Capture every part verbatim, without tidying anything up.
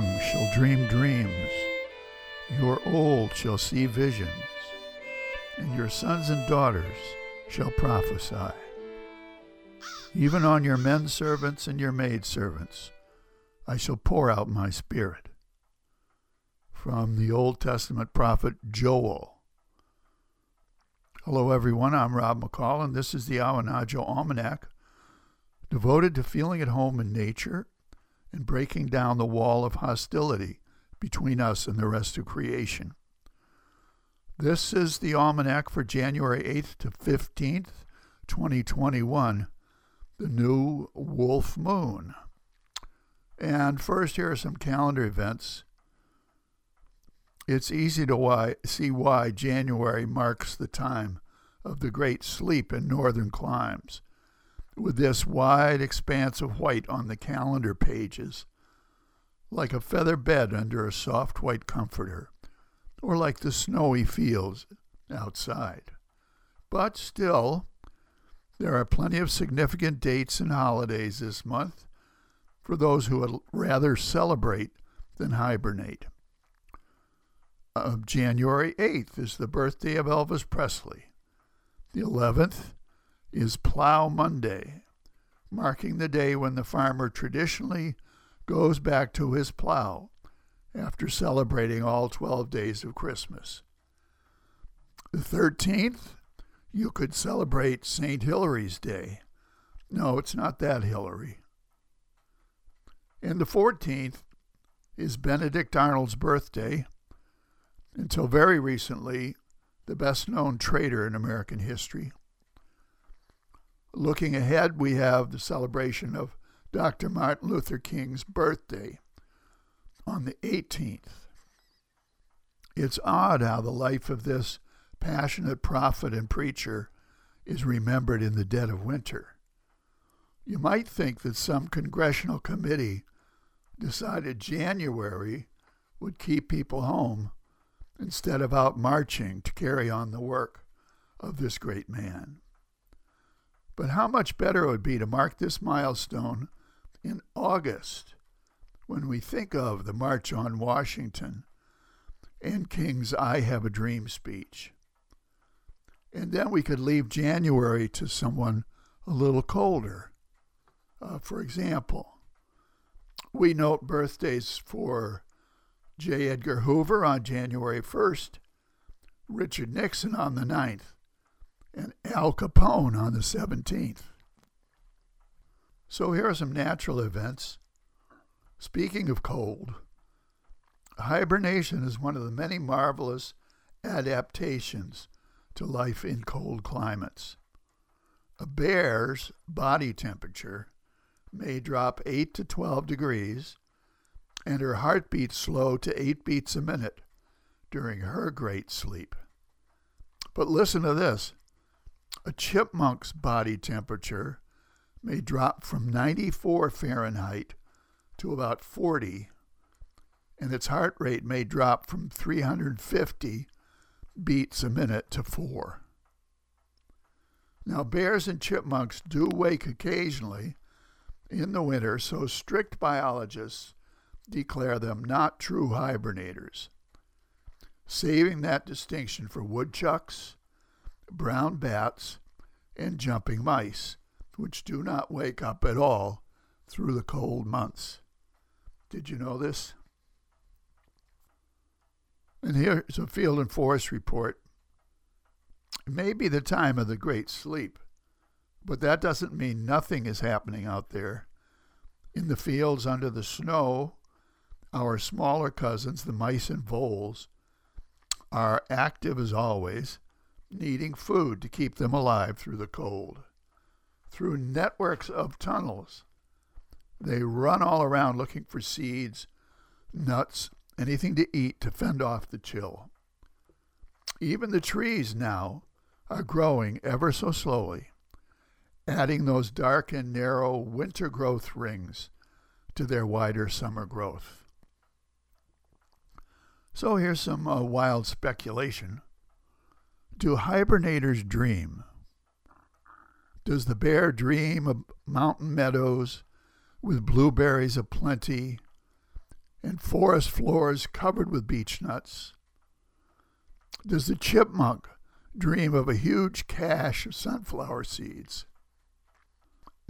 young shall dream dreams, your old shall see visions, and your sons and daughters shall prophesy. Even on your men servants and your maid servants I shall pour out my spirit. From the Old Testament prophet Joel. Hello everyone, I'm Rob McCall, and this is the Awanajo Almanac, devoted to feeling at home in nature and breaking down the wall of hostility between us and the rest of creation. This is the Almanac for January eighth to fifteenth, twenty twenty-one, the new Wolf Moon. And first, here are some calendar events. It's easy to see why January marks the time of the great sleep in northern climes, with this wide expanse of white on the calendar pages, like a feather bed under a soft white comforter, or like the snowy fields outside. But still, there are plenty of significant dates and holidays this month for those who would rather celebrate than hibernate. Uh, January eighth is the birthday of Elvis Presley. The eleventh is Plow Monday, marking the day when the farmer traditionally goes back to his plow after celebrating all twelve days of Christmas. The thirteenth, you could celebrate Saint Hilary's Day. No, it's not that Hillary. And the fourteenth is Benedict Arnold's birthday. Until very recently, the best-known trader in American history. Looking ahead, we have the celebration of Doctor Martin Luther King's birthday on the eighteenth. It's odd how the life of this passionate prophet and preacher is remembered in the dead of winter. You might think that some congressional committee decided January would keep people home instead of out marching to carry on the work of this great man. But how much better it would be to mark this milestone in August, when we think of the March on Washington and King's I Have a Dream speech. And then we could leave January to someone a little colder. Uh, for example, we note birthdays for J. Edgar Hoover on January first, Richard Nixon on the ninth, and Al Capone on the seventeenth. So here are some natural events. Speaking of cold, hibernation is one of the many marvelous adaptations to life in cold climates. A bear's body temperature may drop eight to twelve degrees and her heartbeat slow to eight beats a minute during her great sleep. But listen to this. A chipmunk's body temperature may drop from ninety-four Fahrenheit to about forty, and its heart rate may drop from three hundred fifty beats a minute to four. Now, bears and chipmunks do wake occasionally in the winter, so strict biologists declare them not true hibernators, saving that distinction for woodchucks, brown bats, and jumping mice, which do not wake up at all through the cold months. Did you know this? And here's a field and forest report. It may be the time of the great sleep, but that doesn't mean nothing is happening out there. In the fields under the snow, our smaller cousins, the mice and voles, are active as always, needing food to keep them alive through the cold. Through networks of tunnels, they run all around looking for seeds, nuts, anything to eat to fend off the chill. Even the trees now are growing ever so slowly, adding those dark and narrow winter growth rings to their wider summer growth. So here's some uh, wild speculation. Do hibernators dream? Does the bear dream of mountain meadows with blueberries aplenty and forest floors covered with beechnuts? Does the chipmunk dream of a huge cache of sunflower seeds?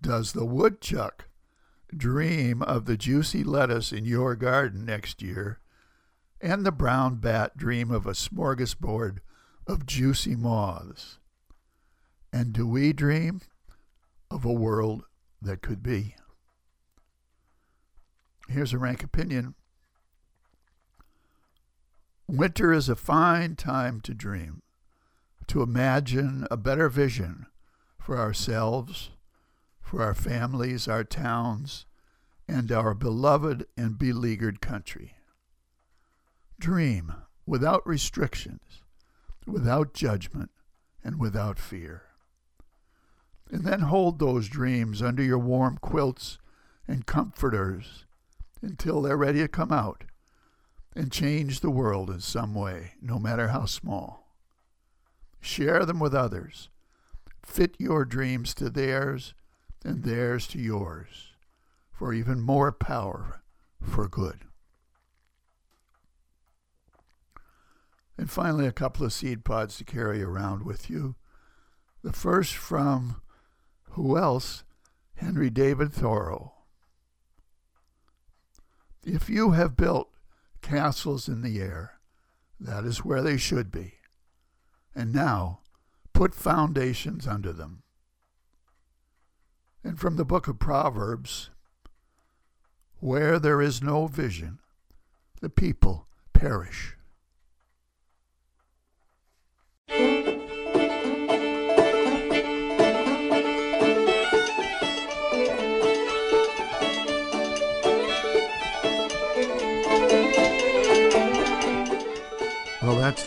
Does the woodchuck dream of the juicy lettuce in your garden next year, and the brown bat dream of a smorgasbord of juicy moths? And do we dream of a world that could be? Here's a rank opinion. Winter is a fine time to dream, to imagine a better vision for ourselves, for our families, our towns, and our beloved and beleaguered country. Dream without restrictions, without judgment, and without fear. And then hold those dreams under your warm quilts and comforters until they're ready to come out and change the world in some way, no matter how small. Share them with others. Fit your dreams to theirs and theirs to yours for even more power for good. And finally, a couple of seed pods to carry around with you. The first from, who else, Henry David Thoreau. If you have built castles in the air, that is where they should be. And now, put foundations under them. And from the book of Proverbs, where there is no vision, the people perish. Well, that's